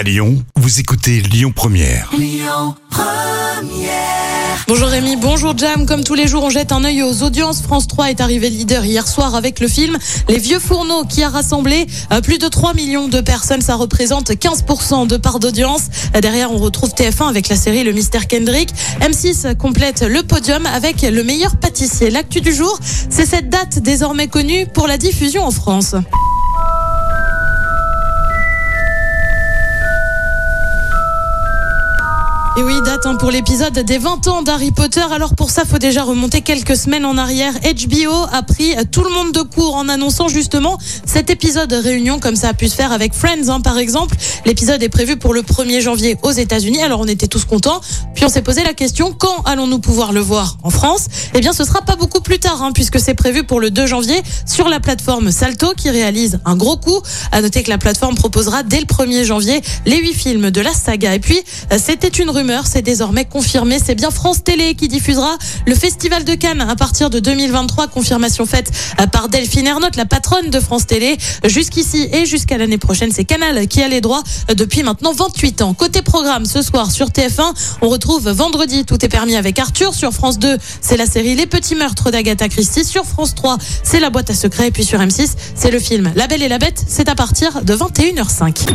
À Lyon, vous écoutez Lyon Première. Lyon Première. Bonjour Rémi, bonjour Jam. Comme tous les jours, on jette un œil aux audiences. France 3 est arrivé leader hier soir avec le film Les Vieux Fourneaux qui a rassemblé plus de 3 millions de personnes. Ça représente 15% de part d'audience. Derrière, on retrouve TF1 avec la série Le Mystère Kendrick. M6 complète le podium avec Le Meilleur Pâtissier. L'actu du jour, c'est cette date désormais connue pour la diffusion en France. Et oui, date pour l'épisode des 20 ans d'Harry Potter. Alors pour ça, faut déjà remonter quelques semaines en arrière. HBO a pris tout le monde de court en annonçant justement cet épisode réunion, comme ça a pu se faire avec Friends, par exemple. L'épisode est prévu pour le 1er janvier aux États-Unis. Alors on était tous contents. Puis on s'est posé la question, quand allons-nous pouvoir le voir en France ? Eh bien, ce sera pas beaucoup plus tard, puisque c'est prévu pour le 2 janvier sur la plateforme Salto, qui réalise un gros coup. À noter que la plateforme proposera dès le 1er janvier les 8 films de la saga. Et puis, c'était une rumeur, c'est désormais confirmé, c'est bien France Télé qui diffusera le Festival de Cannes à partir de 2023, confirmation faite par Delphine Ernotte, la patronne de France Télé. Jusqu'ici et jusqu'à l'année prochaine, c'est Canal qui a les droits depuis maintenant 28 ans. Côté programme, ce soir sur TF1, on retrouve vendredi Tout est permis avec Arthur. Sur France 2, c'est la série Les Petits Meurtres d'Agatha Christie. Sur France 3, c'est La Boîte à Secrets. Et puis sur M6, c'est le film La Belle et la Bête. C'est à partir de 21h05.